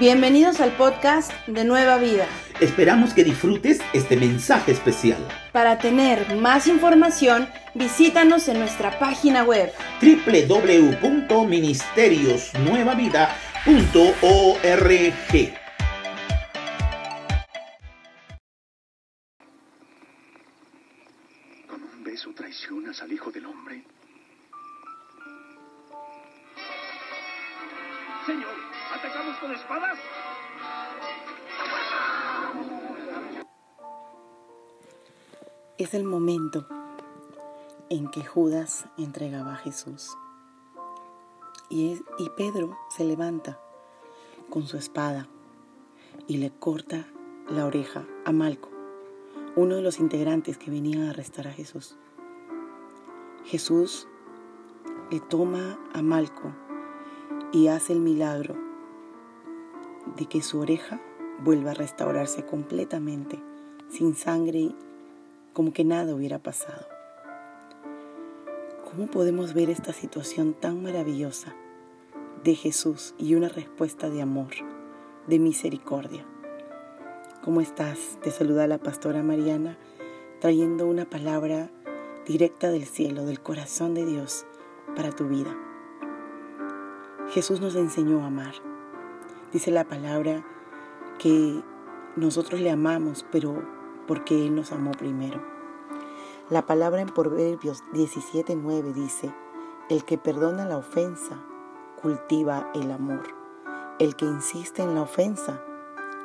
Bienvenidos al podcast de Nueva Vida. Esperamos que disfrutes este mensaje especial. Para tener más información, visítanos en nuestra página web www.ministeriosnuevavida.org. Con un beso traicionas al Hijo del Hombre. Señor, ¿atacamos con espadas? Es el momento en que Judas entregaba a Jesús. Y Pedro se levanta con su espada y le corta la oreja a Malco, uno de los integrantes que venían a arrestar a Jesús. Jesús le toma a Malco y hace el milagro de que su oreja vuelva a restaurarse completamente, sin sangre, como que nada hubiera pasado. ¿Cómo podemos ver esta situación tan maravillosa de Jesús y una respuesta de amor, de misericordia? ¿Cómo estás? Te saluda la pastora Mariana, trayendo una palabra directa del cielo, del corazón de Dios para tu vida. Jesús nos enseñó a amar. Dice la palabra que nosotros le amamos, pero porque Él nos amó primero. La palabra en Proverbios 17:9 dice: el que perdona la ofensa cultiva el amor. El que insiste en la ofensa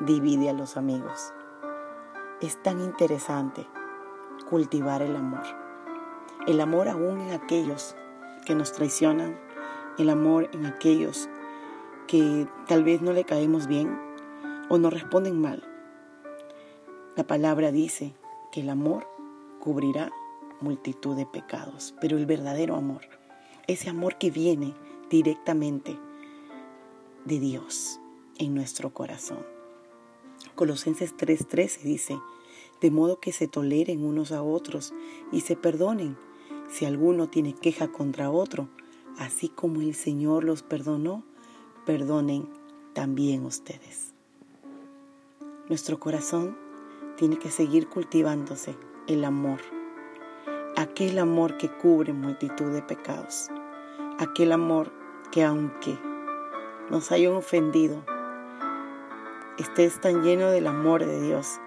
divide a los amigos. Es tan interesante cultivar el amor. El amor aún en aquellos que nos traicionan, el amor en aquellos que tal vez no le caemos bien o nos responden mal. La palabra dice que el amor cubrirá multitud de pecados, pero el verdadero amor, ese amor que viene directamente de Dios en nuestro corazón. Colosenses 3:13 dice: de modo que se toleren unos a otros y se perdonen si alguno tiene queja contra otro. Así como el Señor los perdonó, perdonen también ustedes. Nuestro corazón tiene que seguir cultivándose el amor. Aquel amor que cubre multitud de pecados. Aquel amor que aunque nos hayan ofendido, estés tan lleno del amor de Dios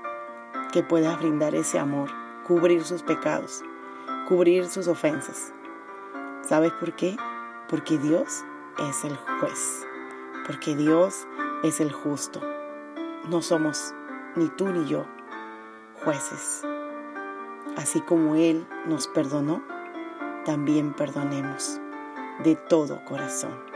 que puedas brindar ese amor, cubrir sus pecados, cubrir sus ofensas. ¿Sabes por qué? Porque Dios es el juez, porque Dios es el justo. No somos ni tú ni yo jueces. Así como Él nos perdonó, también perdonemos de todo corazón.